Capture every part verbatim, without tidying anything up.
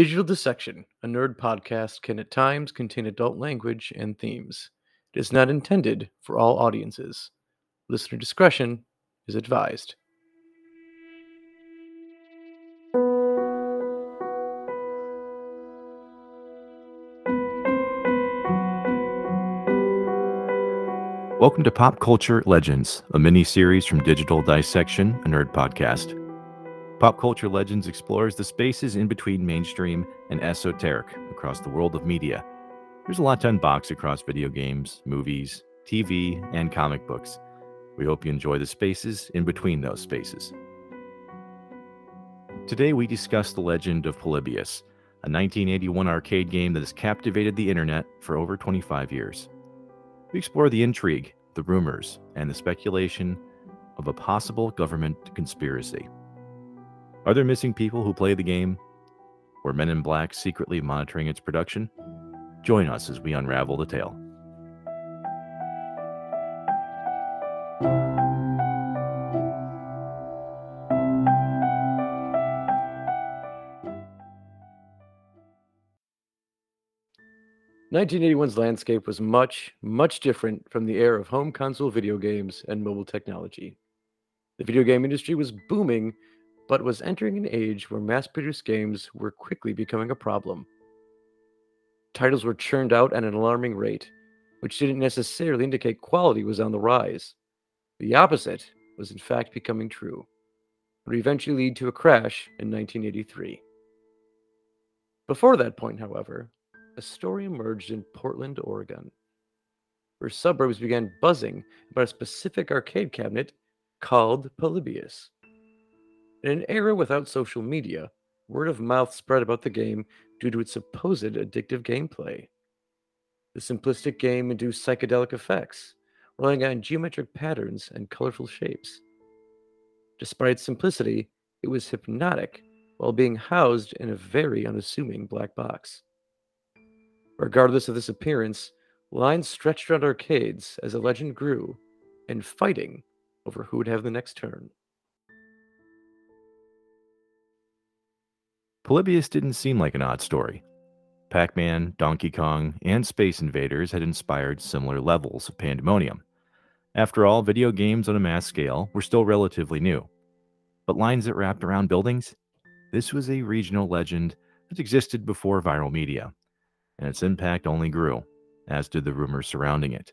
Digital Dissection, a nerd podcast, can at times contain adult language and themes. It is not intended for all audiences. Listener discretion is advised. Welcome to Pop Culture Legends, a mini-series from Digital Dissection, a nerd podcast. Pop Culture Legends explores the spaces in between mainstream and esoteric across the world of media. There's a lot to unbox across video games, movies, T V, and comic books. We hope you enjoy the spaces in between those spaces. Today we discuss the legend of Polybius, a nineteen eighty-one arcade game that has captivated the internet for over twenty-five years. We explore the intrigue, the rumors, and the speculation of a possible government conspiracy. Are there missing people who play the game? Were Men in Black secretly monitoring its production? Join us as we unravel the tale. nineteen eighty-one's landscape was much, much different from the era of home console video games and mobile technology. The video game industry was booming, but was entering an age where mass-produced games were quickly becoming a problem. Titles were churned out at an alarming rate, which didn't necessarily indicate quality was on the rise. The opposite was in fact becoming true, but eventually lead to a crash in nineteen eighty-three. Before that point, however, a story emerged in Portland, Oregon, where suburbs began buzzing about a specific arcade cabinet called Polybius. In an era without social media, word of mouth spread about the game due to its supposed addictive gameplay. The simplistic game induced psychedelic effects, relying on geometric patterns and colorful shapes. Despite its simplicity, it was hypnotic while being housed in a very unassuming black box. Regardless of this appearance, lines stretched around arcades as the legend grew, and fighting over who would have the next turn. Polybius didn't seem like an odd story. Pac-Man, Donkey Kong, and Space Invaders had inspired similar levels of pandemonium. After all, video games on a mass scale were still relatively new. But lines that wrapped around buildings? This was a regional legend that existed before viral media, and its impact only grew, as did the rumors surrounding it.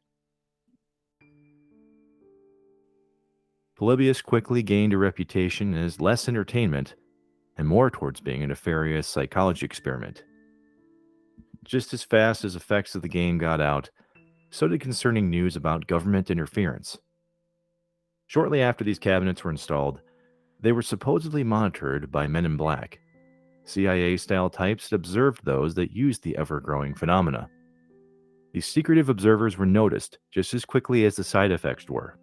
Polybius quickly gained a reputation as less entertainment and more towards being a nefarious psychology experiment. Just as fast as effects of the game got out, so did concerning news about government interference. Shortly after these cabinets were installed, they were supposedly monitored by Men in Black, C I A-style types that observed those that used the ever-growing phenomena. These secretive observers were noticed just as quickly as the side effects were.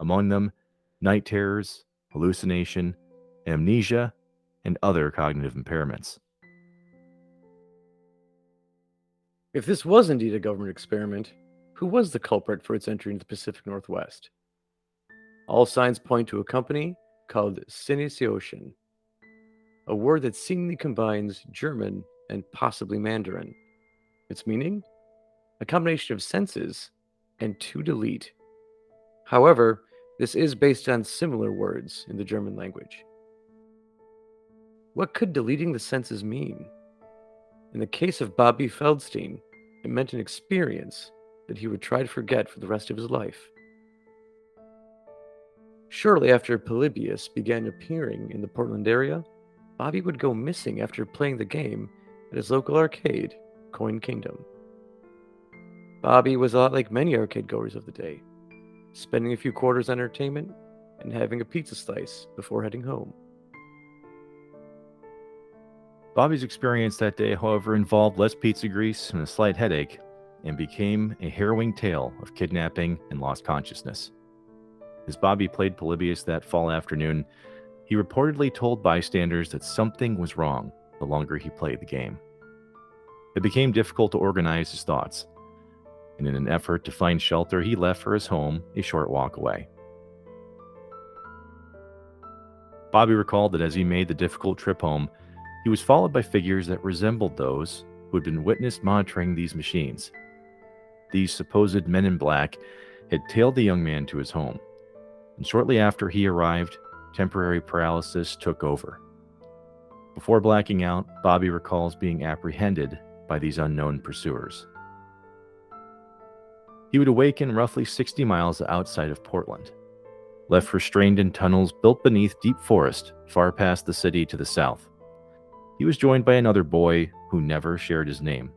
Among them, night terrors, hallucination, amnesia, and other cognitive impairments. If this was indeed a government experiment, who was the culprit for its entry into the Pacific Northwest? All signs point to a company called Sineciochen, a word that seemingly combines German and possibly Mandarin. Its meaning? A combination of senses and to delete. However, this is based on similar words in the German language. What could deleting the senses mean? In the case of Bobby Feldstein, it meant an experience that he would try to forget for the rest of his life. Shortly after Polybius began appearing in the Portland area, Bobby would go missing after playing the game at his local arcade, Coin Kingdom. Bobby was a lot like many arcade goers of the day, spending a few quarters on entertainment and having a pizza slice before heading home. Bobby's experience that day, however, involved less pizza grease and a slight headache, and became a harrowing tale of kidnapping and lost consciousness. As Bobby played Polybius that fall afternoon, he reportedly told bystanders that something was wrong the longer he played the game. It became difficult to organize his thoughts, and in an effort to find shelter, he left for his home a short walk away. Bobby recalled that as he made the difficult trip home, He was followed by figures that resembled those who had been witnessed monitoring these machines. These supposed men in black had tailed the young man to his home, and shortly after he arrived, temporary paralysis took over. Before blacking out, Bobby recalls being apprehended by these unknown pursuers. He would awaken roughly sixty miles outside of Portland, left restrained in tunnels built beneath deep forest far past the city to the south. He was joined by another boy who never shared his name,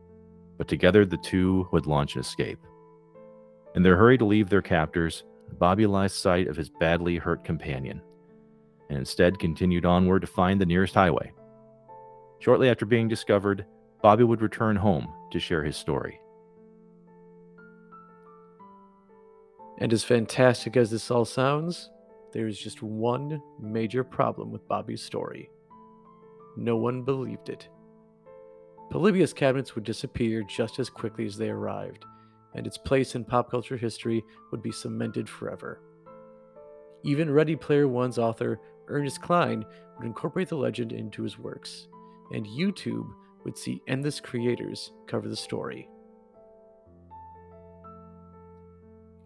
but together the two would launch an escape. In their hurry to leave their captors, Bobby lost sight of his badly hurt companion, and instead continued onward to find the nearest highway. Shortly after being discovered, Bobby would return home to share his story. And as fantastic as this all sounds, there is just one major problem with Bobby's story. No one believed it. Polybius cabinets would disappear just as quickly as they arrived, and its place in pop culture history would be cemented forever. Even Ready Player One's author, Ernest Cline, would incorporate the legend into his works, and YouTube would see endless creators cover the story.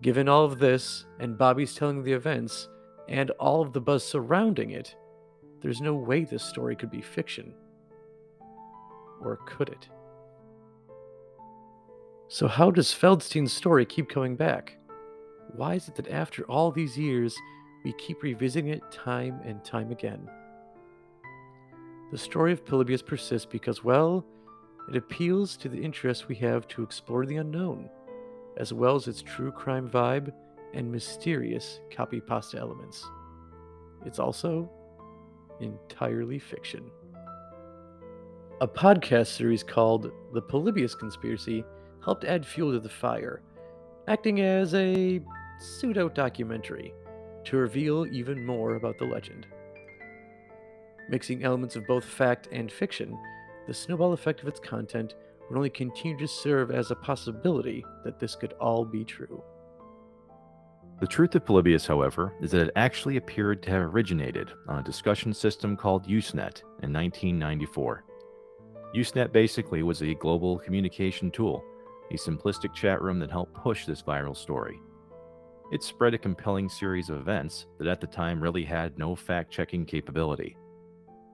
Given all of this, and Bobby's telling of the events, and all of the buzz surrounding it, there's no way this story could be fiction. Or could it? So how does Feldstein's story keep coming back? Why is it that after all these years, we keep revisiting it time and time again? The story of Polybius persists because, well, it appeals to the interest we have to explore the unknown, as well as its true crime vibe and mysterious copypasta elements. It's also entirely fiction. A podcast series called The Polybius Conspiracy helped add fuel to the fire, acting as a pseudo-documentary to reveal even more about the legend. Mixing elements of both fact and fiction, the snowball effect of its content would only continue to serve as a possibility that this could all be true. The truth of Polybius, however, is that it actually appeared to have originated on a discussion system called Usenet in nineteen ninety-four. Usenet basically was a global communication tool, a simplistic chat room that helped push this viral story. It spread a compelling series of events that at the time really had no fact-checking capability.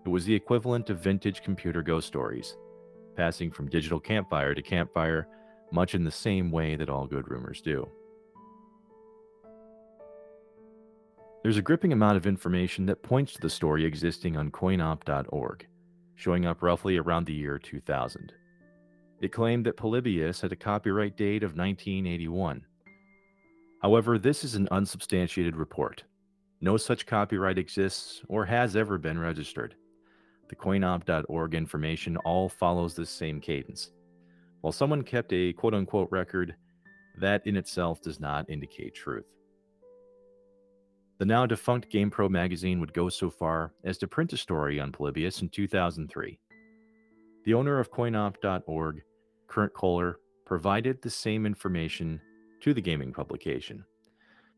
It was the equivalent of vintage computer ghost stories, passing from digital campfire to campfire, much in the same way that all good rumors do. There's a gripping amount of information that points to the story existing on coin op dot org, showing up roughly around the year two thousand. It claimed that Polybius had a copyright date of nineteen eighty-one. However, this is an unsubstantiated report. No such copyright exists or has ever been registered. The coin op dot org information all follows this same cadence. While someone kept a quote-unquote record, that in itself does not indicate truth. The now-defunct GamePro magazine would go so far as to print a story on Polybius in two thousand three. The owner of coin op dot org, Kurt Kohler, provided the same information to the gaming publication,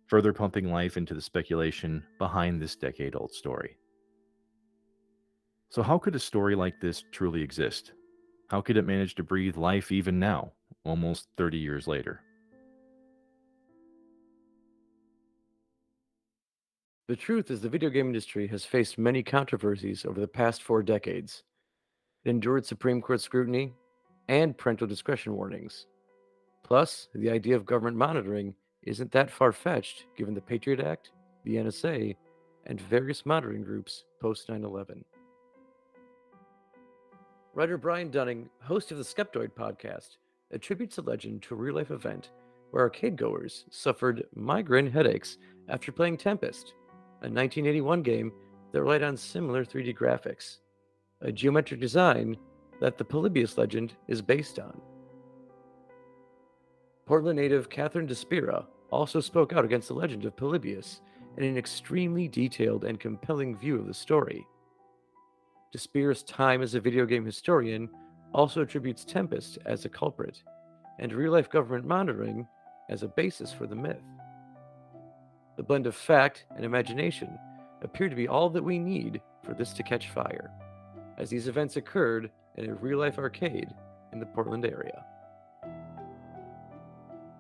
further pumping life into the speculation behind this decade-old story. So how could a story like this truly exist? How could it manage to breathe life even now, almost thirty years later? The truth is the video game industry has faced many controversies over the past four decades. It endured Supreme Court scrutiny and parental discretion warnings. Plus, the idea of government monitoring isn't that far-fetched given the Patriot Act, the N S A, and various monitoring groups post nine eleven. Writer Brian Dunning, host of the Skeptoid podcast, attributes the legend to a real-life event where arcade-goers suffered migraine headaches after playing Tempest, a nineteen eighty-one game that relied on similar three D graphics, a geometric design that the Polybius legend is based on. Portland native Catherine Despira also spoke out against the legend of Polybius in an extremely detailed and compelling view of the story. Despira's time as a video game historian also attributes Tempest as a culprit, and real-life government monitoring as a basis for the myth. The blend of fact and imagination appear to be all that we need for this to catch fire, as these events occurred in a real-life arcade in the Portland area.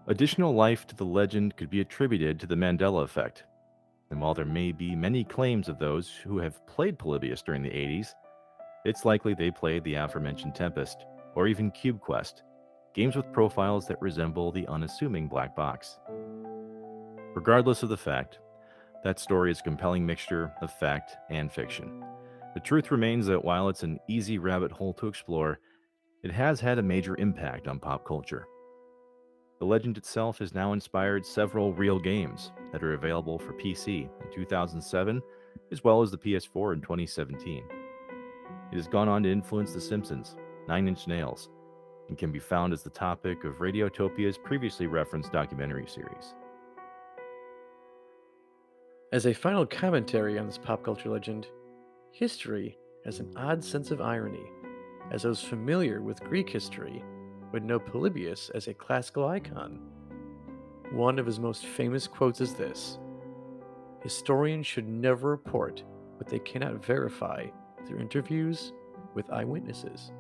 Additional life to the legend could be attributed to the Mandela effect, and while there may be many claims of those who have played Polybius during the eighties, it's likely they played the aforementioned Tempest, or even Cube Quest, games with profiles that resemble the unassuming black box. Regardless of the fact, that story is a compelling mixture of fact and fiction. The truth remains that while it's an easy rabbit hole to explore, it has had a major impact on pop culture. The legend itself has now inspired several real games that are available for P C in two thousand seven, as well as the P S four in twenty seventeen. It has gone on to influence The Simpsons, Nine Inch Nails, and can be found as the topic of Radiotopia's previously referenced documentary series. As a final commentary on this pop culture legend, history has an odd sense of irony, as those familiar with Greek history would know Polybius as a classical icon. One of his most famous quotes is this: "Historians should never report what they cannot verify through interviews with eyewitnesses."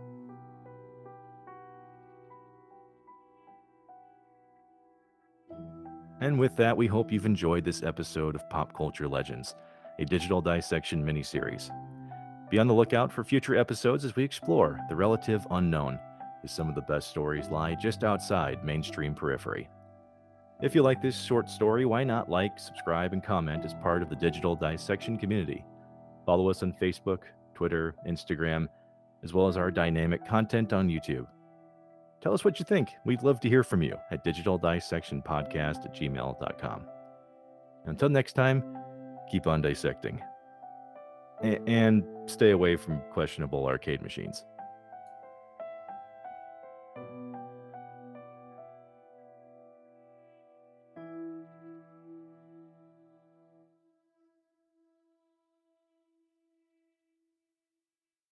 And with that, we hope you've enjoyed this episode of Pop Culture Legends, a digital dissection miniseries. Be on the lookout for future episodes as we explore the relative unknown, as some of the best stories lie just outside mainstream periphery. If you like this short story, why not like, subscribe, and comment as part of the digital dissection community? Follow us on Facebook, Twitter, Instagram, as well as our dynamic content on YouTube. Tell us what you think. We'd love to hear from you at digital dissection podcast at gmail dot com. Until next time, keep on dissecting. A- and stay away from questionable arcade machines.